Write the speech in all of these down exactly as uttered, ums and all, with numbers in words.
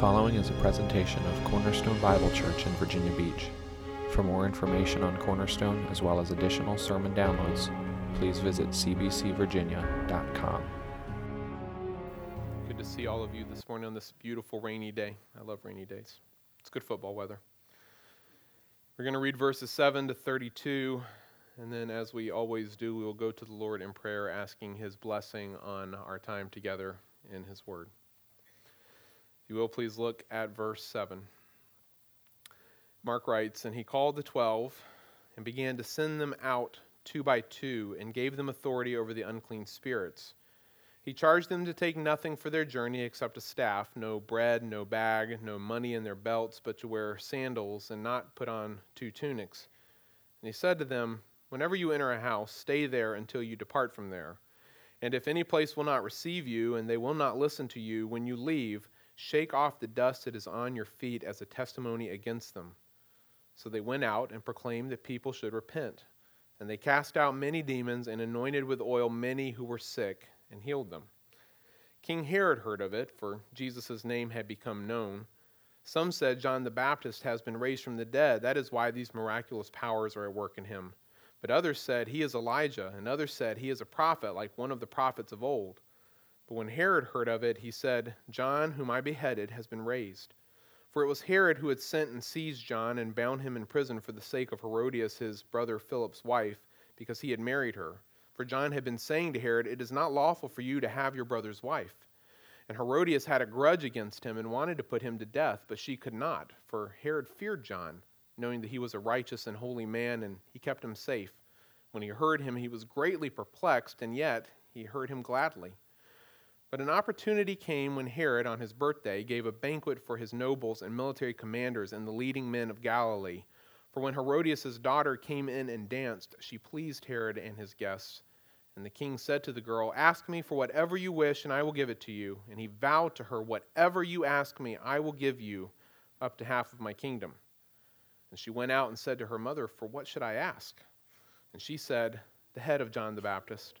following is a presentation of Cornerstone Bible Church in Virginia Beach. For more information on Cornerstone, as well as additional sermon downloads, please visit c b c virginia dot com. Good to see all of you this morning on this beautiful rainy day. I love rainy days. It's good football weather. We're going to read verses seven to thirty-two, and then as we always do, we will go to the Lord in prayer, asking His blessing on our time together in His Word. If you will, please look at verse seven. Mark writes, "And he called the twelve and began to send them out two by two and gave them authority over the unclean spirits. He charged them to take nothing for their journey except a staff, no bread, no bag, no money in their belts, but to wear sandals and not put on two tunics. And he said to them, 'Whenever you enter a house, stay there until you depart from there. And if any place will not receive you and they will not listen to you, when you leave, shake off the dust that is on your feet as a testimony against them.' So they went out and proclaimed that people should repent. And they cast out many demons and anointed with oil many who were sick and healed them. King Herod heard of it, for Jesus' name had become known. Some said, 'John the Baptist has been raised from the dead. That is why these miraculous powers are at work in him.' But others said, 'He is Elijah.' And others said, 'He is a prophet, like one of the prophets of old.' But when Herod heard of it, he said, 'John, whom I beheaded, has been raised.' For it was Herod who had sent and seized John and bound him in prison for the sake of Herodias, his brother Philip's wife, because he had married her. For John had been saying to Herod, 'It is not lawful for you to have your brother's wife.' And Herodias had a grudge against him and wanted to put him to death, but she could not, for Herod feared John, knowing that he was a righteous and holy man, and he kept him safe. When he heard him, he was greatly perplexed, and yet he heard him gladly. But an opportunity came when Herod, on his birthday, gave a banquet for his nobles and military commanders and the leading men of Galilee. For when Herodias' daughter came in and danced, she pleased Herod and his guests. And the king said to the girl, 'Ask me for whatever you wish, and I will give it to you.' And he vowed to her, 'Whatever you ask me, I will give you, up to half of my kingdom.' And she went out and said to her mother, 'For what should I ask?' And she said, 'The head of John the Baptist.'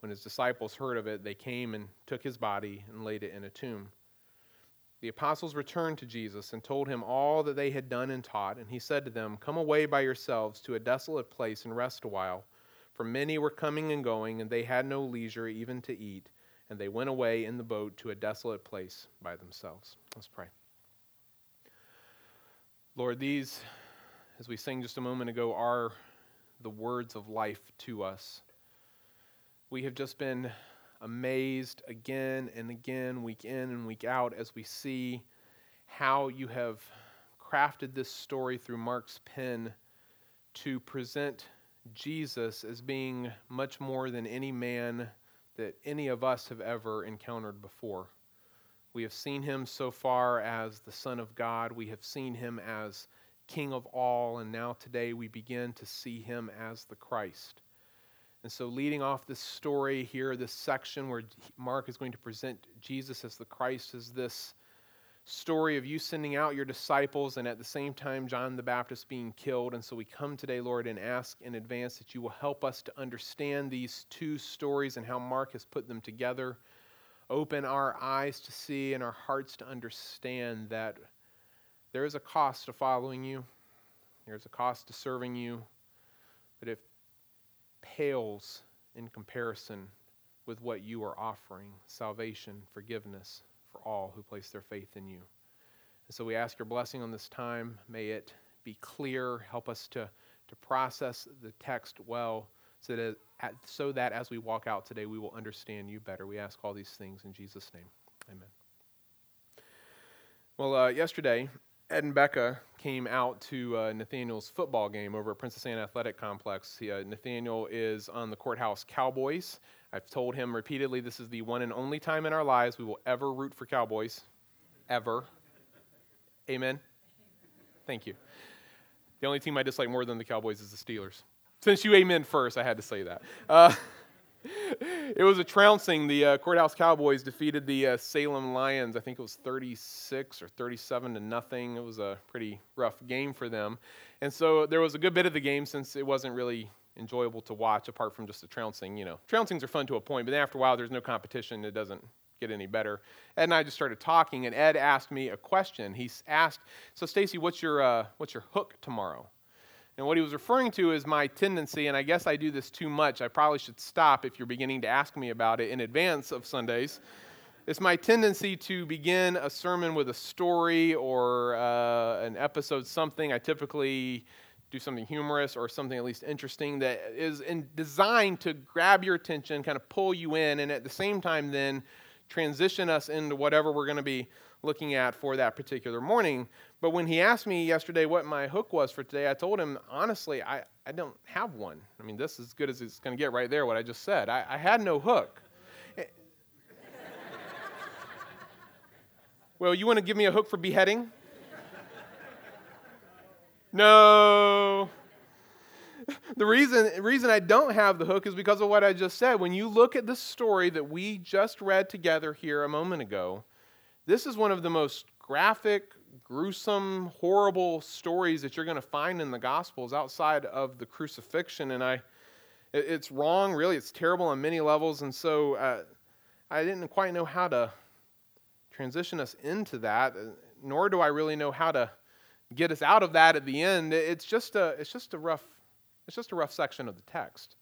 When his disciples heard of it, they came and took his body and laid it in a tomb. The apostles returned to Jesus and told him all that they had done and taught, and he said to them, 'Come away by yourselves to a desolate place and rest a while.' For many were coming and going, and they had no leisure even to eat, and they went away in the boat to a desolate place by themselves." Let's pray. Lord, these, as we sang just a moment ago, are the words of life to us. We have just been amazed again and again, week in and week out, as we see how you have crafted this story through Mark's pen to present Jesus as being much more than any man that any of us have ever encountered before. We have seen him so far as the Son of God. We have seen him as King of all, and now today we begin to see him as the Christ. And so leading off this story here, this section where Mark is going to present Jesus as the Christ, is this story of you sending out your disciples and at the same time John the Baptist being killed. And so we come today, Lord, and ask in advance that you will help us to understand these two stories and how Mark has put them together. Open our eyes to see and our hearts to understand that there is a cost to following you. There's a cost to serving you. But if pales in comparison with what you are offering, salvation, forgiveness for all who place their faith in you. And so we ask your blessing on this time. May it be clear. Help us to, to process the text well so that, at, so that as we walk out today, we will understand you better. We ask all these things in Jesus' name. Amen. Well, uh, yesterday, Ed and Becca came out to uh, Nathaniel's football game over at Princess Anne Athletic Complex. He, uh, Nathaniel is on the Courthouse Cowboys. I've told him repeatedly this is the one and only time in our lives we will ever root for Cowboys, ever. Amen? Thank you. The only team I dislike more than the Cowboys is the Steelers. Since you amen first, I had to say that. Uh, it was a trouncing. The uh, Courthouse Cowboys defeated the uh, Salem Lions. I think it was thirty-six or thirty-seven to nothing. It was a pretty rough game for them. And so there was a good bit of the game since it wasn't really enjoyable to watch apart from just the trouncing. You know, trouncings are fun to a point, but then after a while there's no competition. It doesn't get any better. Ed and I just started talking, and Ed asked me a question. He asked, so Stacy, what's your uh, what's your hook tomorrow? And what he was referring to is my tendency, and I guess I do this too much. I probably should stop if you're beginning to ask me about it in advance of Sundays. It's my tendency to begin a sermon with a story or uh, an episode, something. I typically do something humorous or something at least interesting that is in designed to grab your attention, kind of pull you in, and at the same time then transition us into whatever we're going to be looking at for that particular morning. But when he asked me yesterday what my hook was for today, I told him, honestly, I, I don't have one. I mean, this is as good as it's going to get right there, what I just said. I, I had no hook. Well, you want to give me a hook for beheading? No. The reason, the reason I don't have the hook is because of what I just said. When you look at the story that we just read together here a moment ago, this is one of the most graphic, gruesome, horrible stories that you're going to find in the Gospels outside of the crucifixion. And I, it, it's wrong, really. It's terrible on many levels. And so uh, I didn't quite know how to transition us into that, nor do I really know how to get us out of that at the end. It's just a, it's just a rough, it's just a rough section of the text.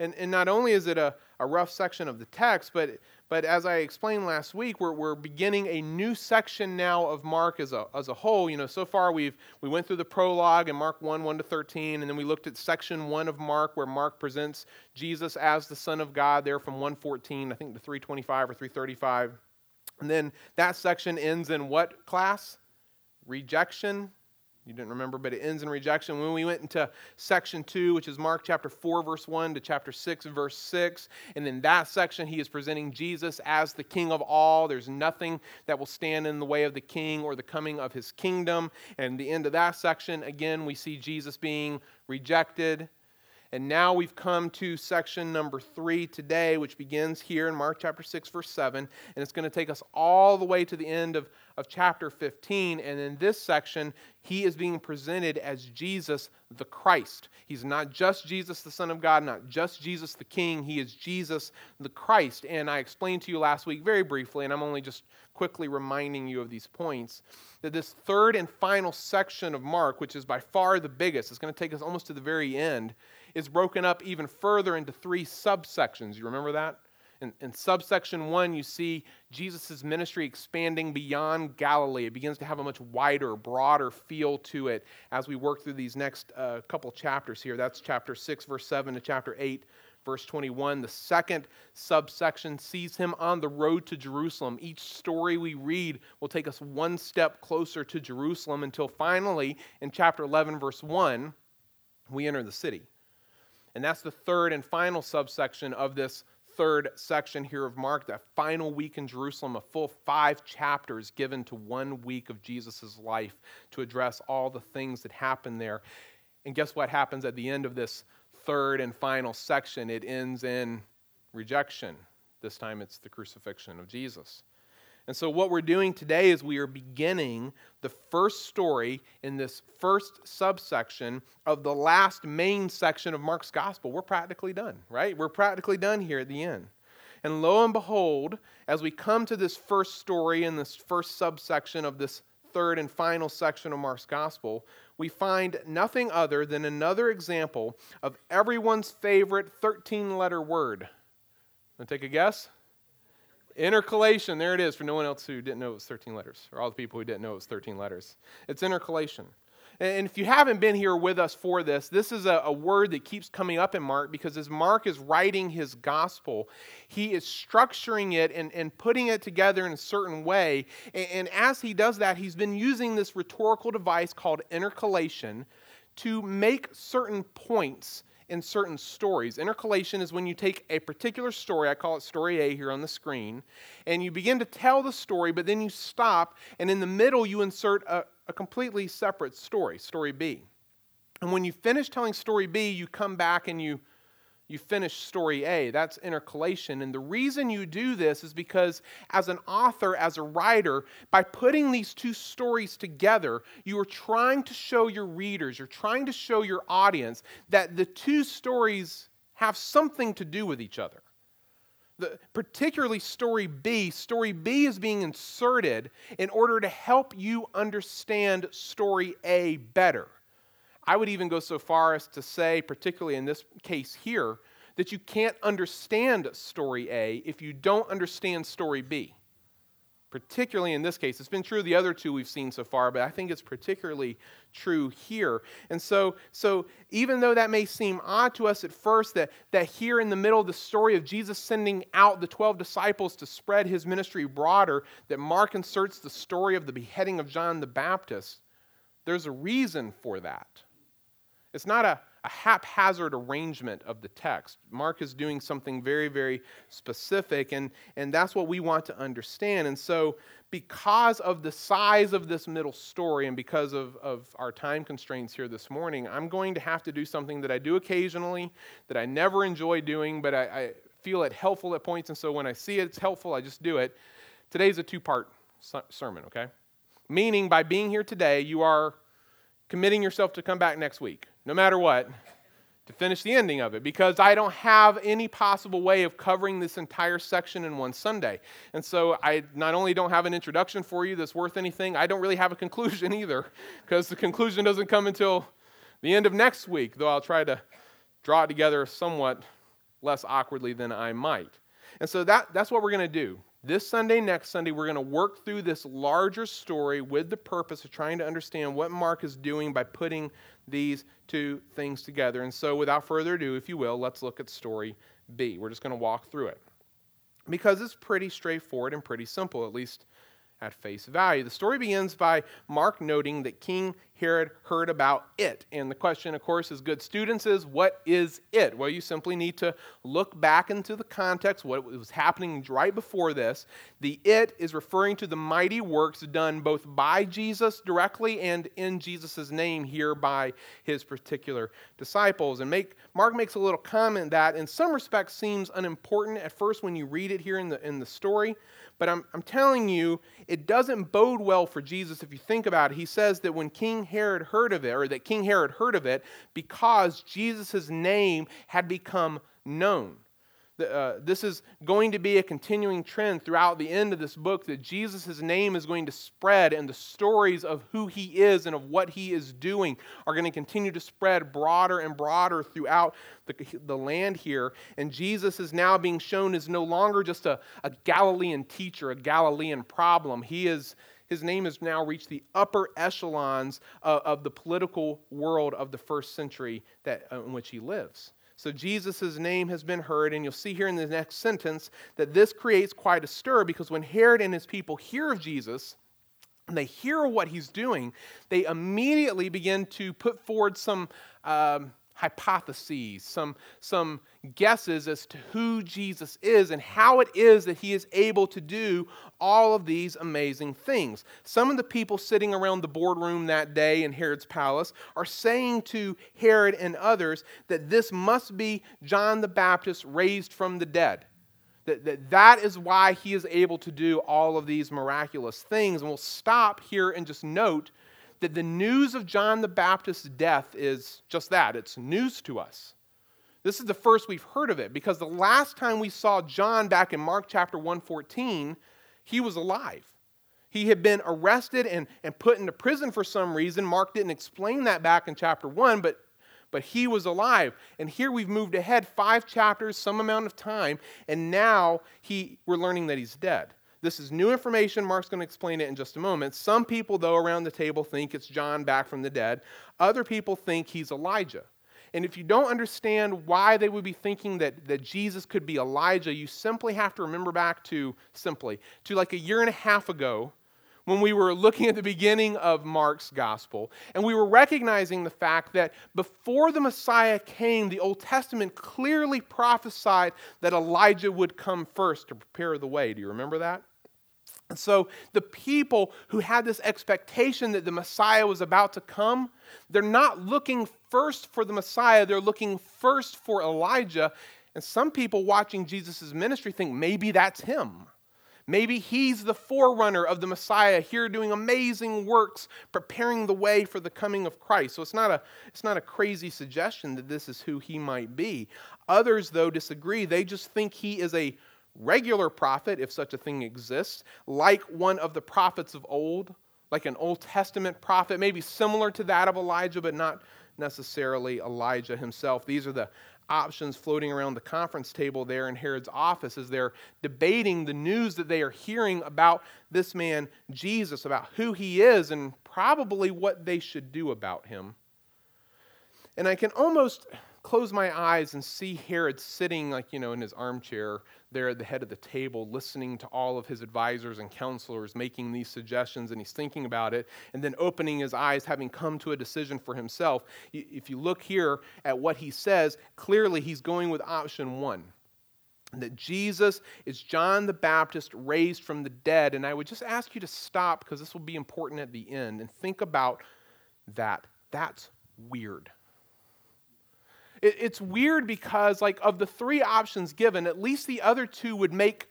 And, and not only is it a, a rough section of the text, but, but as I explained last week, we're, we're beginning a new section now of Mark as a, as a whole. You know, so far we've we went through the prologue in Mark one, one to thirteen, and then we looked at section one of Mark, where Mark presents Jesus as the Son of God there from one fourteen, I think, to three twenty-five or three thirty-five. And then that section ends in what class? Rejection. You didn't remember, but it ends in rejection. When we went into section two, which is Mark chapter four, verse one, to chapter six, verse six, and in that section, he is presenting Jesus as the King of all. There's nothing that will stand in the way of the King or the coming of his kingdom. And the end of that section, again, we see Jesus being rejected. And now we've come to section number three today, which begins here in Mark chapter six, verse seven, and it's going to take us all the way to the end of, of chapter fifteen, and in this section, he is being presented as Jesus the Christ. He's not just Jesus the Son of God, not just Jesus the King, he is Jesus the Christ. And I explained to you last week very briefly, and I'm only just quickly reminding you of these points, that this third and final section of Mark, which is by far the biggest, it's going to take us almost to the very end, is broken up even further into three subsections. You remember that? In, in subsection one, you see Jesus' ministry expanding beyond Galilee. It begins to have a much wider, broader feel to it as we work through these next uh, couple chapters here. That's chapter six, verse seven to chapter eight, verse twenty-one. The second subsection sees him on the road to Jerusalem. Each story we read will take us one step closer to Jerusalem until finally, in chapter eleven, verse one, we enter the city. And that's the third and final subsection of this third section here of Mark, that final week in Jerusalem, a full five chapters given to one week of Jesus' life to address all the things that happened there. And guess what happens at the end of this third and final section? It ends in rejection. This time it's the crucifixion of Jesus. And so what we're doing today is we are beginning the first story in this first subsection of the last main section of Mark's gospel. We're practically done, right? We're practically done here at the end. And lo and behold, as we come to this first story in this first subsection of this third and final section of Mark's gospel, we find nothing other than another example of everyone's favorite thirteen-letter word. Want to take a guess? Intercalation, there it is for no one else who didn't know it was thirteen letters, or all the people who didn't know it was thirteen letters. It's intercalation. And if you haven't been here with us for this, this is a, a word that keeps coming up in Mark, because as Mark is writing his gospel, he is structuring it and, and putting it together in a certain way. And, and as he does that, he's been using this rhetorical device called intercalation to make certain points in certain stories. Intercalation is when you take a particular story, I call it story A here on the screen, and you begin to tell the story, but then you stop, and in the middle you insert a, a completely separate story, story B. And when you finish telling story B, you come back and you, you finish story A. That's intercalation. And the reason you do this is because as an author, as a writer, by putting these two stories together, you are trying to show your readers, you're trying to show your audience that the two stories have something to do with each other. The, particularly story B. Story B is being inserted in order to help you understand story A better. I would even go so far as to say, particularly in this case here, that you can't understand story A if you don't understand story B. Particularly in this case. It's been true of the other two we've seen so far, but I think it's particularly true here. And so, so even though that may seem odd to us at first, that, that here in the middle of the story of Jesus sending out the twelve disciples to spread his ministry broader, that Mark inserts the story of the beheading of John the Baptist, there's a reason for that. It's not a, a haphazard arrangement of the text. Mark is doing something very, very specific, and, and that's what we want to understand. And so because of the size of this middle story and because of, of our time constraints here this morning, I'm going to have to do something that I do occasionally, that I never enjoy doing, but I, I feel it helpful at points, and so when I see it, it's helpful, I just do it. Today's a two-part sermon, okay? Meaning by being here today, you are committing yourself to come back next week, no matter what, to finish the ending of it, because I don't have any possible way of covering this entire section in one Sunday. And so I not only don't have an introduction for you that's worth anything, I don't really have a conclusion either, because the conclusion doesn't come until the end of next week, though I'll try to draw it together somewhat less awkwardly than I might. And so that, that's what we're going to do. This Sunday, next Sunday, we're going to work through this larger story with the purpose of trying to understand what Mark is doing by putting these two things together. And so without further ado, if you will, let's look at story B. We're just going to walk through it because it's pretty straightforward and pretty simple, at least at face value. The story begins by Mark noting that King Herod heard about it. And the question, of course, as good students is, what is it? Well, you simply need to look back into the context, what was happening right before this. The it is referring to the mighty works done both by Jesus directly and in Jesus' name here by his particular disciples. And make, Mark makes a little comment that in some respects seems unimportant at first when you read it here in the, in the story. But I'm, I'm telling you, it doesn't bode well for Jesus if you think about it. He says that when King Herod heard of it, or that King Herod heard of it, because Jesus' name had become known. The, uh, this is going to be a continuing trend throughout the end of this book, that Jesus' name is going to spread, and the stories of who he is and of what he is doing are going to continue to spread broader and broader throughout the, the land here. And Jesus is now being shown as no longer just a, a Galilean teacher, a Galilean problem. He is His name has now reached the upper echelons of, of the political world of the first century that, in which he lives. So Jesus' name has been heard, and you'll see here in the next sentence that this creates quite a stir, because when Herod and his people hear of Jesus, and they hear what he's doing, they immediately begin to put forward some um, hypotheses, some, some guesses as to who Jesus is and how it is that he is able to do all of these amazing things. Some of the people sitting around the boardroom that day in Herod's palace are saying to Herod and others that this must be John the Baptist raised from the dead. That, that that is why he is able to do all of these miraculous things. And we'll stop here and just note that the news of John the Baptist's death is just that. It's news to us. This is the first we've heard of it, because the last time we saw John back in Mark chapter one fourteen, he was alive. He had been arrested and, and put into prison for some reason. Mark didn't explain that back in chapter one, but, but he was alive. And here we've moved ahead five chapters, some amount of time, and now he, we're learning that he's dead. This is new information. Mark's going to explain it in just a moment. Some people, though, around the table think it's John back from the dead. Other people think he's Elijah. And if you don't understand why they would be thinking that, that Jesus could be Elijah, you simply have to remember back to, simply, to like a year and a half ago when we were looking at the beginning of Mark's gospel, and we were recognizing the fact that before the Messiah came, the Old Testament clearly prophesied that Elijah would come first to prepare the way. Do you remember that? And so the people who had this expectation that the Messiah was about to come, they're not looking first for the Messiah, they're looking first for Elijah. And some people watching Jesus' ministry think maybe that's him. Maybe he's the forerunner of the Messiah here doing amazing works, preparing the way for the coming of Christ. So it's not a, it's not a crazy suggestion that this is who he might be. Others, though, disagree. They just think he is a regular prophet, if such a thing exists, like one of the prophets of old, like an Old Testament prophet, maybe similar to that of Elijah, but not necessarily Elijah himself. These are the options floating around the conference table there in Herod's office as they're debating the news that they are hearing about this man Jesus, about who he is, and probably what they should do about him. And I can almost close my eyes and see Herod sitting, like, you know, in his armchair there at the head of the table, listening to all of his advisors and counselors making these suggestions, and he's thinking about it, and then opening his eyes, having come to a decision for himself. If you look here at what he says, clearly he's going with option one, that Jesus is John the Baptist raised from the dead. And I would just ask you to stop, because this will be important at the end, and think about that. That's weird. It's weird because, like, of the three options given, at least the other two would make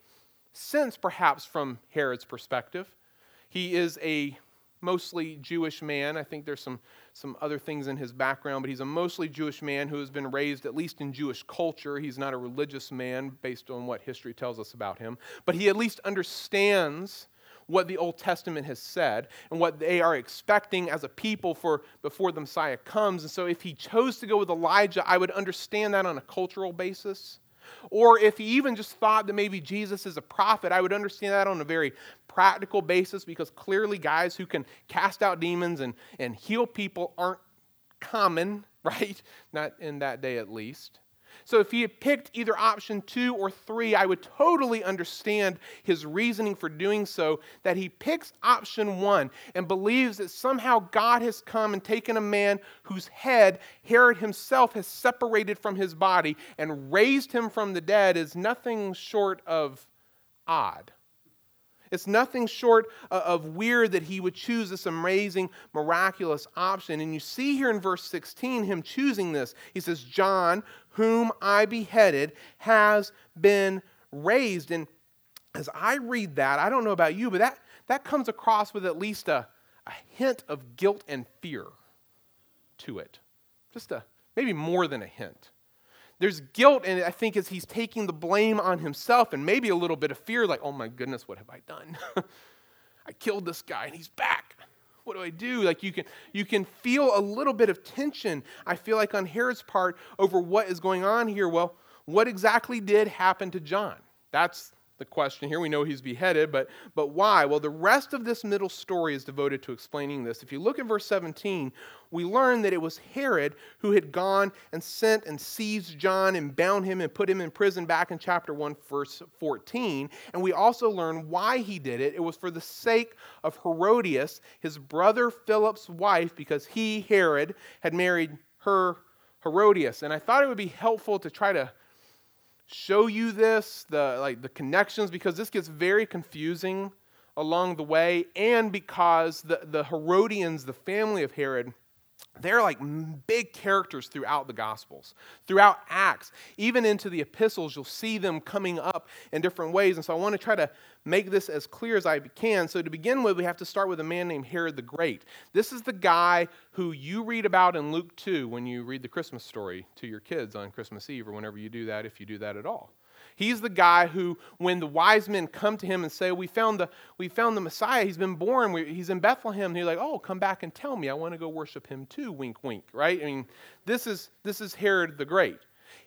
sense, perhaps, from Herod's perspective. He is a mostly Jewish man. I think there's some, some other things in his background, but he's a mostly Jewish man who has been raised, at least in Jewish culture. He's not a religious man, based on what history tells us about him. But he at least understands what the Old Testament has said and what they are expecting as a people for before the Messiah comes. And so if he chose to go with Elijah, I would understand that on a cultural basis. Or if he even just thought that maybe Jesus is a prophet, I would understand that on a very practical basis, because clearly guys who can cast out demons and, and heal people aren't common, right? Not in that day, at least. So if he had picked either option two or three, I would totally understand his reasoning for doing so, that he picks option one and believes that somehow God has come and taken a man whose head Herod himself has separated from his body and raised him from the dead is nothing short of odd. It's nothing short of weird that he would choose this amazing, miraculous option. And you see here in verse sixteen him choosing this. He says, John, whom I beheaded, has been raised. And as I read that, I don't know about you, but that, that comes across with at least a, a hint of guilt and fear to it. Just a, maybe more than a hint. There's guilt, and I think as he's taking the blame on himself, and maybe a little bit of fear, like, oh my goodness, what have I done? I killed this guy, and he's back. What do I do? Like, you can, you can feel a little bit of tension, I feel like, on Herod's part over what is going on here. Well, what exactly did happen to John? That's the question here. We know he's beheaded, but, but why? Well, the rest of this middle story is devoted to explaining this. If you look at verse seventeen, we learn that it was Herod who had gone and sent and seized John and bound him and put him in prison back in chapter one, verse fourteen. And we also learn why he did it. It was for the sake of Herodias, his brother Philip's wife, because he, Herod, had married her, Herodias. And I thought it would be helpful to try to show you this, the like the connections, because this gets very confusing along the way, and because the, the Herodians, the family of Herod, they're like big characters throughout the Gospels, throughout Acts, even into the epistles. You'll see them coming up in different ways, and so I want to try to make this as clear as I can. So to begin with, we have to start with a man named Herod the Great. This is the guy who you read about in Luke two when you read the Christmas story to your kids on Christmas Eve, or whenever you do that, if you do that at all. He's the guy who, when the wise men come to him and say, we found the, we found the Messiah, he's been born, we, he's in Bethlehem, and he's like, oh, come back and tell me, I want to go worship him too, wink, wink, right? I mean, this is, this is Herod the Great.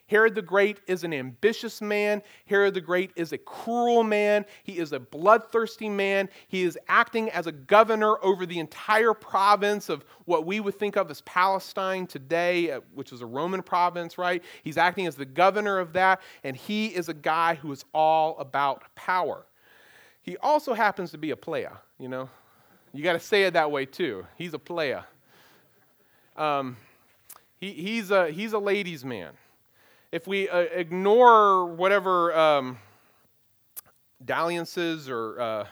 Herod the Great is an ambitious man. Herod the Great is a cruel man. He is a bloodthirsty man. He is acting as a governor over the entire province of what we would think of as Palestine today, which was a Roman province, right? He's acting as the governor of that, and he is a guy who is all about power. He also happens to be a playa, you know? You got to say it that way, too. He's a playa. Um, he, he's a, he's a ladies' man. If we uh, ignore whatever um, dalliances or uh,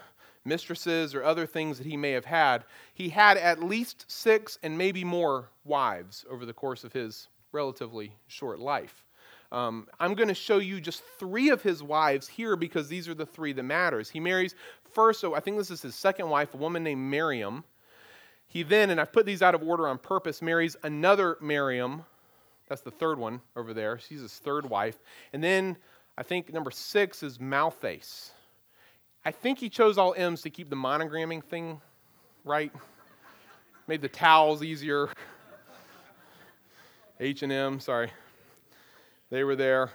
mistresses or other things that he may have had, he had at least six and maybe more wives over the course of his relatively short life. Um, I'm going to show you just three of his wives here because these are the three that matters. He marries first, so I think this is his second wife, a woman named Miriam. He then, and I've put these out of order on purpose, marries another Miriam. That's the third one over there. She's his third wife. And then I think number six is Malthace. I think he chose all M's to keep the monogramming thing right. Made the towels easier. H and M, sorry. They were there.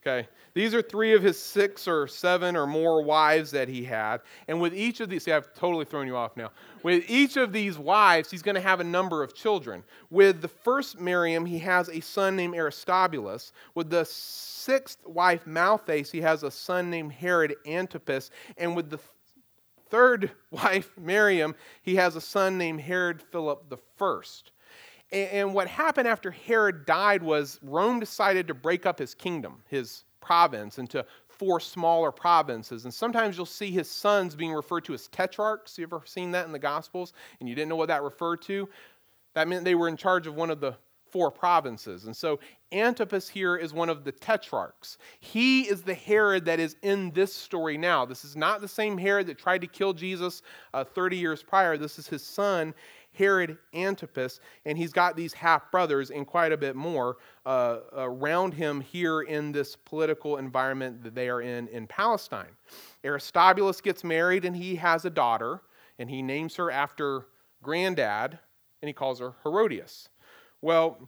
Okay. These are three of his six or seven or more wives that he had. And with each of these, see, I've totally thrown you off now. With each of these wives, he's going to have a number of children. With the first Miriam, he has a son named Aristobulus. With the sixth wife, Malthace, he has a son named Herod Antipas. And with the th- third wife, Miriam, he has a son named Herod Philip the First. And what happened after Herod died was Rome decided to break up his kingdom, his province, into four smaller provinces. And sometimes you'll see his sons being referred to as tetrarchs. You ever seen that in the Gospels? And you didn't know what that referred to? That meant they were in charge of one of the four provinces. And so Antipas here is one of the tetrarchs. He is the Herod that is in this story now. This is not the same Herod that tried to kill Jesus uh, thirty years prior. This is his son, Herod Antipas, and he's got these half-brothers and quite a bit more uh, around him here in this political environment that they are in in Palestine. Aristobulus gets married, and he has a daughter, and he names her after granddad, and he calls her Herodias. Well,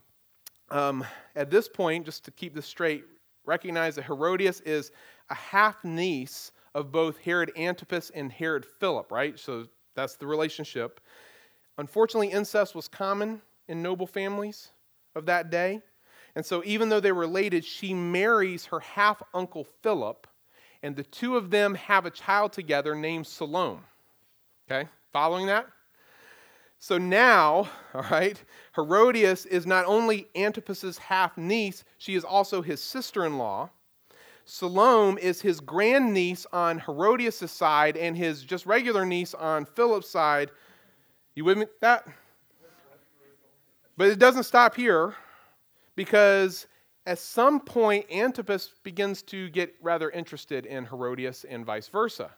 um, at this point, just to keep this straight, recognize that Herodias is a half-niece of both Herod Antipas and Herod Philip, right? So that's the relationship. Unfortunately, incest was common in noble families of that day. And so even though they're related, she marries her half-uncle Philip, and the two of them have a child together named Salome. Okay, following that? So now, all right, Herodias is not only Antipas's half-niece, she is also his sister-in-law. Salome is his grandniece on Herodias' side and his just regular niece on Philip's side. You with me with that? But it doesn't stop here, because at some point Antipas begins to get rather interested in Herodias and vice versa.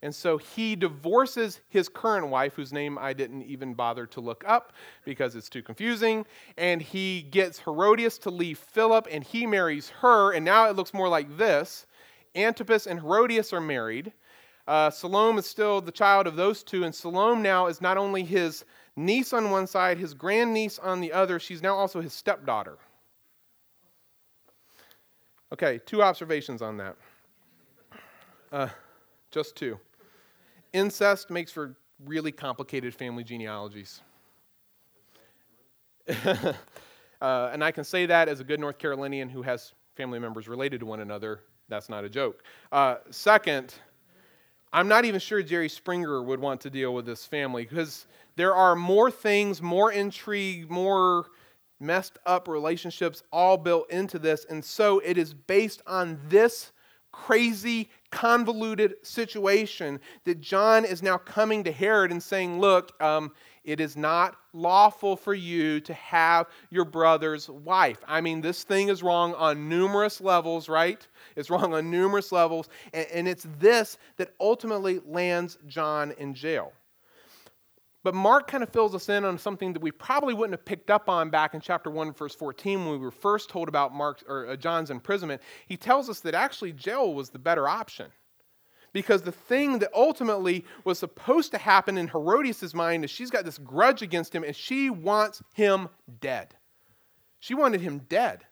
And so he divorces his current wife, whose name I didn't even bother to look up because it's too confusing, and he gets Herodias to leave Philip, and he marries her, and now it looks more like this. Antipas and Herodias are married. Uh, Salome is still the child of those two, and Salome now is not only his niece on one side, his grandniece on the other, she's now also his stepdaughter. Okay, two observations on that. Uh, just two. Incest makes for really complicated family genealogies. uh, and I can say that as a good North Carolinian who has family members related to one another. That's not a joke. Uh, second, I'm not even sure Jerry Springer would want to deal with this family, because there are more things, more intrigue, more messed up relationships all built into this. And so it is based on this crazy, convoluted situation that John is now coming to Herod and saying, look, um, it is not lawful for you to have your brother's wife. I mean, this thing is wrong on numerous levels, right? It's wrong on numerous levels, and, and it's this that ultimately lands John in jail. But Mark kind of fills us in on something that we probably wouldn't have picked up on back in chapter one, verse fourteen, when we were first told about Mark's, or John's imprisonment. He tells us that actually jail was the better option, because the thing that ultimately was supposed to happen in Herodias' mind is she's got this grudge against him, and she wants him dead. She wanted him dead.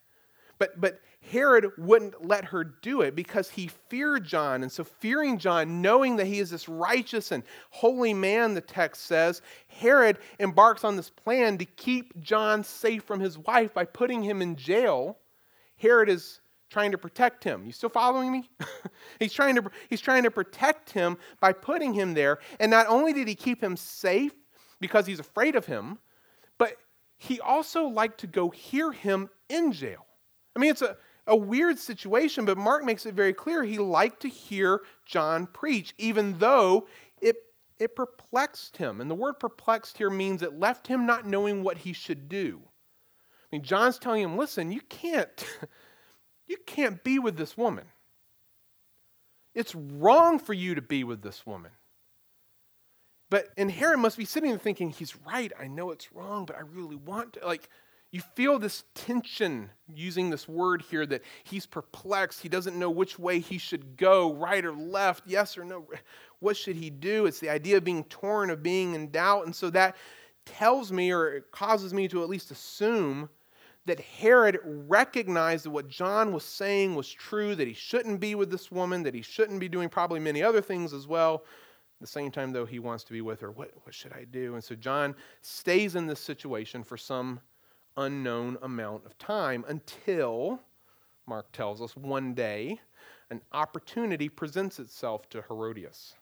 But, but Herod wouldn't let her do it because he feared John. And so fearing John, knowing that he is this righteous and holy man, the text says, Herod embarks on this plan to keep John safe from his wife by putting him in jail. Herod is trying to protect him. You still following me? he's trying to, he's trying to protect him by putting him there. And not only did he keep him safe because he's afraid of him, but he also liked to go hear him in jail. I mean, it's a, a weird situation, but Mark makes it very clear he liked to hear John preach, even though it, it perplexed him. And the word perplexed here means it left him not knowing what he should do. I mean, John's telling him, listen, you can't, you can't be with this woman. It's wrong for you to be with this woman. But, and Herod must be sitting there thinking, he's right, I know it's wrong, but I really want to, like, you feel this tension using this word here that he's perplexed. He doesn't know which way he should go, right or left, yes or no. What should he do? It's the idea of being torn, of being in doubt. And so that tells me, or it causes me to at least assume, that Herod recognized that what John was saying was true, that he shouldn't be with this woman, that he shouldn't be doing probably many other things as well. At the same time, though, he wants to be with her. What, what should I do? And so John stays in this situation for some unknown amount of time until, Mark tells us, one day an opportunity presents itself to Herodias.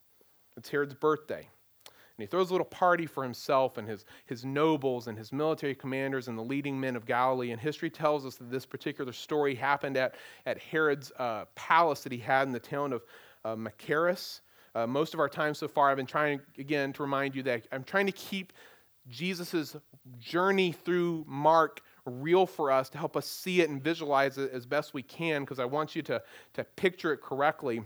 It's Herod's birthday. And he throws a little party for himself and his, his nobles and his military commanders and the leading men of Galilee. And history tells us that this particular story happened at, at Herod's uh, palace that he had in the town of uh, Machaerus. Uh, most of our time so far, I've been trying, again, to remind you that I'm trying to keep Jesus' journey through Mark real for us to help us see it and visualize it as best we can, because I want you to, to picture it correctly.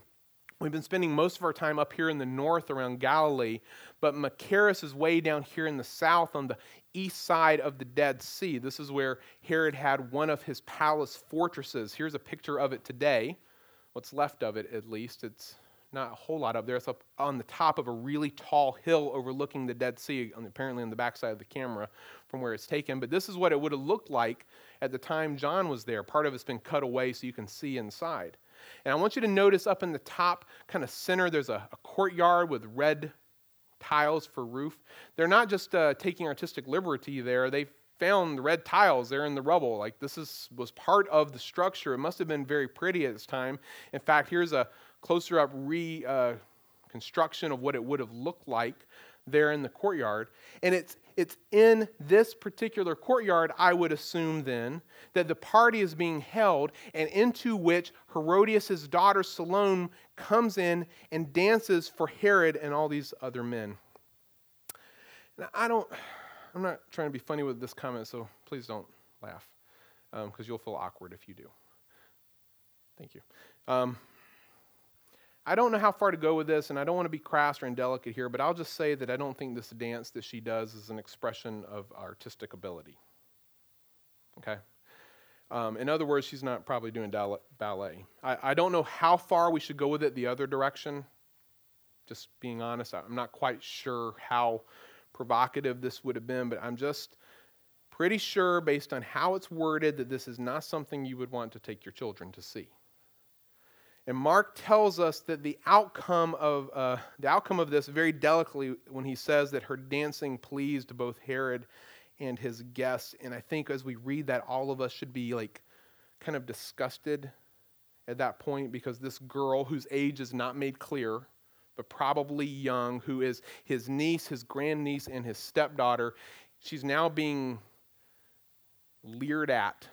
We've been spending most of our time up here in the north around Galilee, but Machaerus is way down here in the south on the east side of the Dead Sea. This is where Herod had one of his palace fortresses. Here's a picture of it today, what's left of it at least. It's not a whole lot up there. It's up on the top of a really tall hill overlooking the Dead Sea, apparently on the backside of the camera from where it's taken. But this is what it would have looked like at the time John was there. Part of it's been cut away so you can see inside. And I want you to notice up in the top kind of center, there's a, a courtyard with red tiles for roof. They're not just uh, taking artistic liberty there. They found the red tiles there in the rubble. Like this is, was part of the structure. It must have been very pretty at this time. In fact, here's a closer up reconstruction uh, of what it would have looked like there in the courtyard. And it's it's in this particular courtyard, I would assume then, that the party is being held and into which Herodias' daughter Salome comes in and dances for Herod and all these other men. Now, I don't, I'm not trying to be funny with this comment, so please don't laugh, um, because you'll feel awkward if you do. Thank you. Um, I don't know how far to go with this, and I don't want to be crass or indelicate here, but I'll just say that I don't think this dance that she does is an expression of artistic ability. Okay? Um, in other words, she's not probably doing ballet. I, I don't know how far we should go with it the other direction. Just being honest, I'm not quite sure how provocative this would have been, but I'm just pretty sure, based on how it's worded, that this is not something you would want to take your children to see. And Mark tells us that the outcome of uh, the outcome of this very delicately when he says that her dancing pleased both Herod and his guests. And I think as we read that, all of us should be like kind of disgusted at that point, because this girl, whose age is not made clear, but probably young, who is his niece, his grandniece, and his stepdaughter, she's now being leered at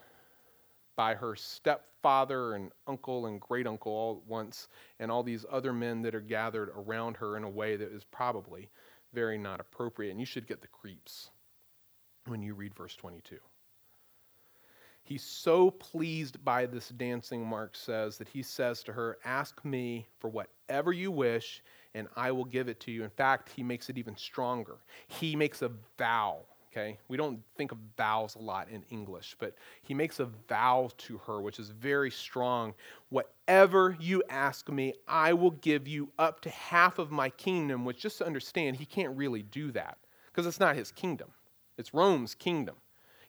by her stepfather and uncle and great uncle all at once, and all these other men that are gathered around her in a way that is probably very not appropriate. And you should get the creeps when you read verse twenty-two. He's so pleased by this dancing, Mark says, that he says to her, "Ask me for whatever you wish, and I will give it to you." In fact, he makes it even stronger. He makes a vow. Okay? We don't think of vows a lot in English, but he makes a vow to her, which is very strong. Whatever you ask me, I will give you up to half of my kingdom, which, just to understand, he can't really do that because it's not his kingdom. It's Rome's kingdom.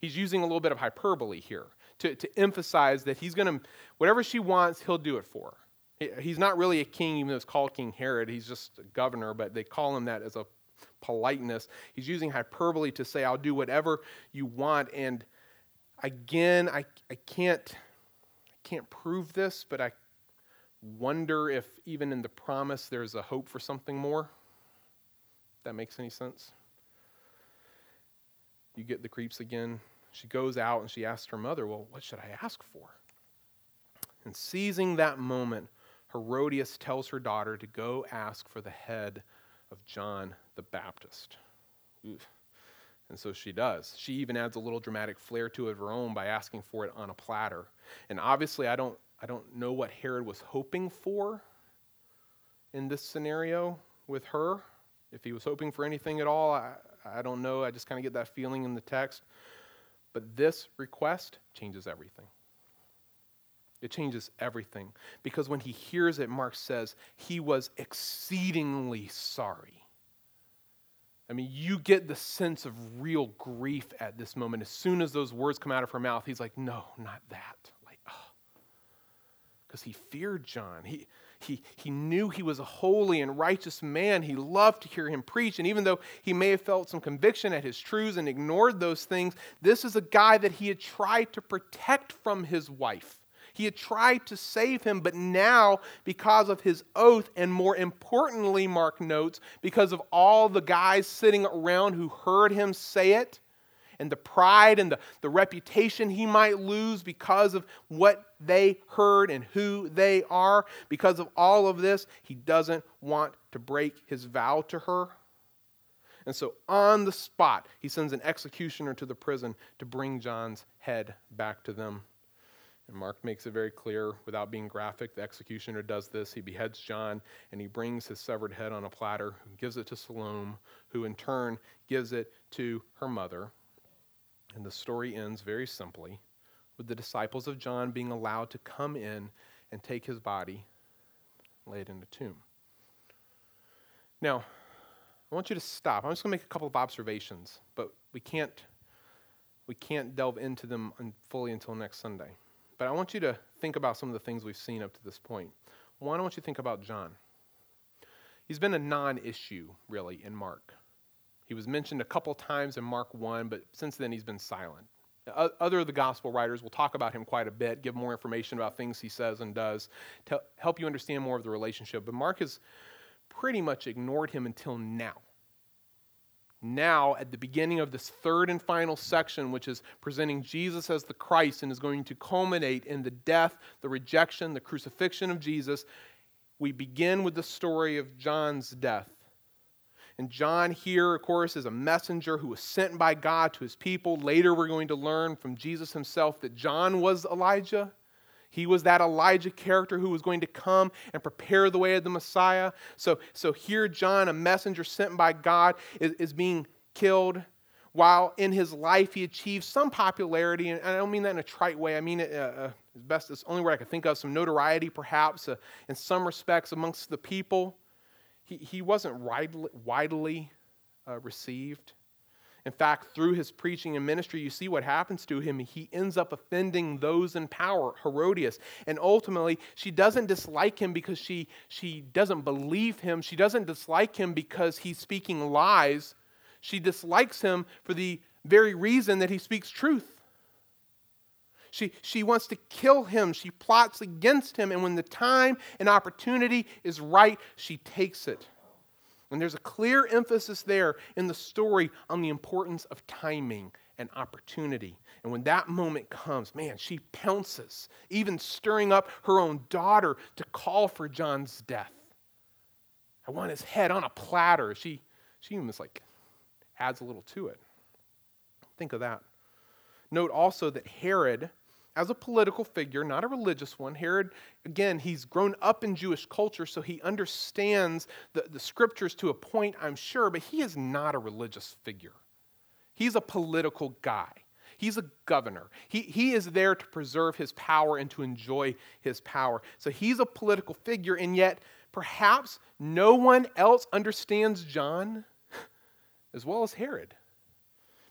He's using a little bit of hyperbole here to, to emphasize that he's going to, whatever she wants, he'll do it for her. He's not really a king, even though it's called King Herod. He's just a governor, but they call him that as a politeness. He's using hyperbole to say, I'll do whatever you want. And again, I, I can't I can't prove this, but I wonder if even in the promise there's a hope for something more. If that makes any sense. You get the creeps again. She goes out and she asks her mother, well, what should I ask for? And seizing that moment, Herodias tells her daughter to go ask for the head of John the Baptist. Oof. And so she does. She even adds a little dramatic flair to it of her own by asking for it on a platter. And obviously, I don't, I don't know what Herod was hoping for in this scenario with her. If he was hoping for anything at all, I, I don't know. I just kind of get that feeling in the text. But this request changes everything. It changes everything. Because when he hears it, Mark says, he was exceedingly sorry. I mean, you get the sense of real grief at this moment. As soon as those words come out of her mouth, he's like, no, not that. Like, oh. Because he feared John. He, he, he knew he was a holy and righteous man. He loved to hear him preach. And even though he may have felt some conviction at his truths and ignored those things, this is a guy that he had tried to protect from his wife. He had tried to save him, but now, because of his oath, and more importantly, Mark notes, because of all the guys sitting around who heard him say it, and the pride and the, the reputation he might lose because of what they heard and who they are, because of all of this, he doesn't want to break his vow to her. And so on the spot, he sends an executioner to the prison to bring John's head back to them. And Mark makes it very clear, without being graphic, the executioner does this. He beheads John, and he brings his severed head on a platter, gives it to Salome, who in turn gives it to her mother. And the story ends very simply with the disciples of John being allowed to come in and take his body, lay it in a tomb. Now, I want you to stop. I'm just going to make a couple of observations, but we can't, we can't delve into them fully until next Sunday. But I want you to think about some of the things we've seen up to this point. One, I want you to think about John. He's been a non-issue, really, in Mark. He was mentioned a couple times in Mark one, but since then he's been silent. Other of the gospel writers will talk about him quite a bit, give more information about things he says and does, to help you understand more of the relationship. But Mark has pretty much ignored him until now. Now, at the beginning of this third and final section, which is presenting Jesus as the Christ and is going to culminate in the death, the rejection, the crucifixion of Jesus, we begin with the story of John's death. And John here, of course, is a messenger who was sent by God to his people. Later, we're going to learn from Jesus himself that John was Elijah. He was that Elijah character who was going to come and prepare the way of the Messiah. So, so here John, a messenger sent by God, is, is being killed, while in his life he achieved some popularity, and I don't mean that in a trite way. I mean it uh, as best, it's the only word I can think of, some notoriety perhaps, uh, in some respects amongst the people. He, he wasn't widely, widely uh, received. In fact, through his preaching and ministry, you see what happens to him. He ends up offending those in power, Herodias. And ultimately, she doesn't dislike him because she, she doesn't believe him. She doesn't dislike him because he's speaking lies. She dislikes him for the very reason that he speaks truth. She, she wants to kill him. She plots against him. And when the time and opportunity is right, she takes it. And there's a clear emphasis there in the story on the importance of timing and opportunity. And when that moment comes, man, she pounces, even stirring up her own daughter to call for John's death. I want his head on a platter. She, she even just like adds a little to it. Think of that. Note also that Herod, as a political figure, not a religious one, Herod, again, he's grown up in Jewish culture, so he understands the, the scriptures to a point, I'm sure, but he is not a religious figure. He's a political guy. He's a governor. He, he is there to preserve his power and to enjoy his power. So he's a political figure, and yet perhaps no one else understands John as well as Herod.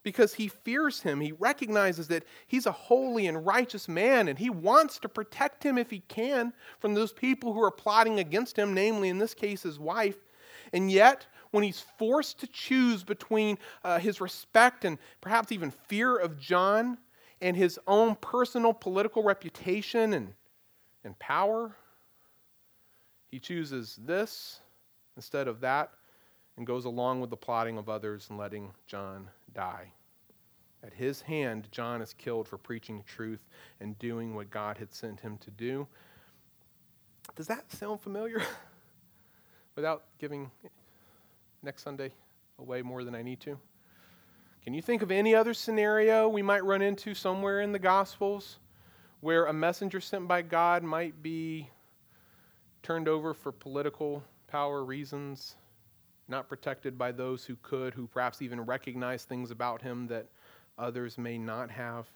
Because he fears him. He recognizes that he's a holy and righteous man, and he wants to protect him if he can from those people who are plotting against him, namely in this case his wife. And yet, when he's forced to choose between uh, his respect and perhaps even fear of John and his own personal political reputation and, and power, he chooses this instead of that, and goes along with the plotting of others and letting John die. At his hand, John is killed for preaching truth and doing what God had sent him to do. Does that sound familiar? Without giving next Sunday away more than I need to? Can you think of any other scenario we might run into somewhere in the Gospels where a messenger sent by God might be turned over for political power reasons, not protected by those who could, who perhaps even recognize things about him that others may not have?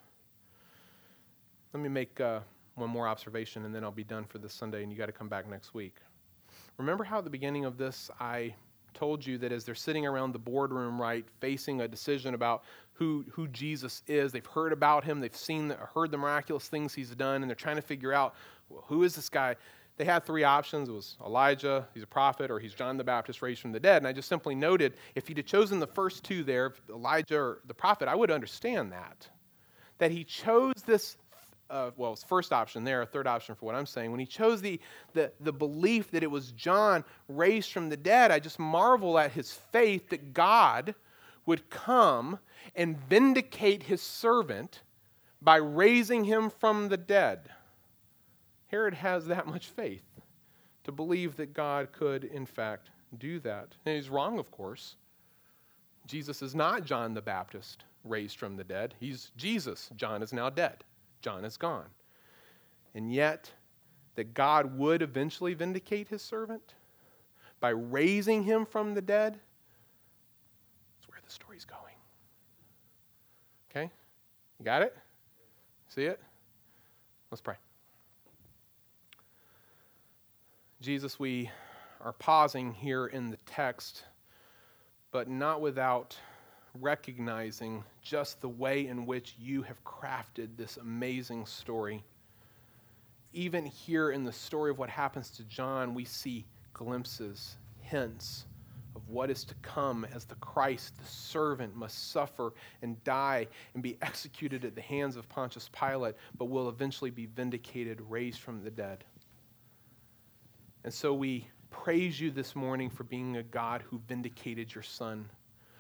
Let me make uh, one more observation, and then I'll be done for this Sunday, and you got to come back next week. Remember how at the beginning of this I told you that as they're sitting around the boardroom, right, facing a decision about who who Jesus is, they've heard about him, they've seen, heard the miraculous things he's done, and they're trying to figure out, well, who is this guy? They had three options. It was Elijah, he's a prophet, or he's John the Baptist raised from the dead. And I just simply noted, if he'd have chosen the first two there, Elijah or the prophet, I would understand that. That he chose this, uh, well, it's first option there, a third option for what I'm saying. When he chose the, the, the belief that it was John raised from the dead, I just marvel at his faith that God would come and vindicate his servant by raising him from the dead. Herod has that much faith to believe that God could, in fact, do that. And he's wrong, of course. Jesus is not John the Baptist raised from the dead. He's Jesus. John is now dead. John is gone. And yet, that God would eventually vindicate his servant by raising him from the dead, that's where the story's going. Okay? You got it? See it? Let's pray. Jesus, we are pausing here in the text, but not without recognizing just the way in which you have crafted this amazing story. Even here in the story of what happens to John, we see glimpses, hints of what is to come as the Christ, the servant, must suffer and die and be executed at the hands of Pontius Pilate, but will eventually be vindicated, raised from the dead. And so we praise you this morning for being a God who vindicated your Son,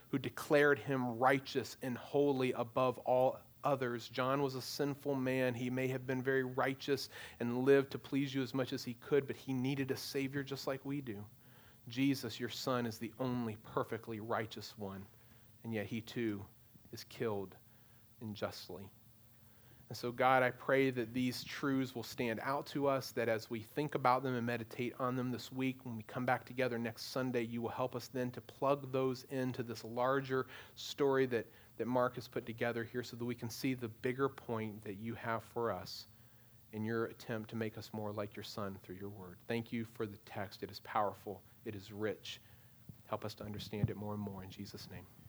who declared him righteous and holy above all others. John was a sinful man. He may have been very righteous and lived to please you as much as he could, but he needed a Savior just like we do. Jesus, your Son, is the only perfectly righteous one, and yet he too is killed unjustly. And so, God, I pray that these truths will stand out to us, that as we think about them and meditate on them this week, when we come back together next Sunday, you will help us then to plug those into this larger story that, that Mark has put together here so that we can see the bigger point that you have for us in your attempt to make us more like your Son through your word. Thank you for the text. It is powerful. It is rich. Help us to understand it more and more in Jesus' name.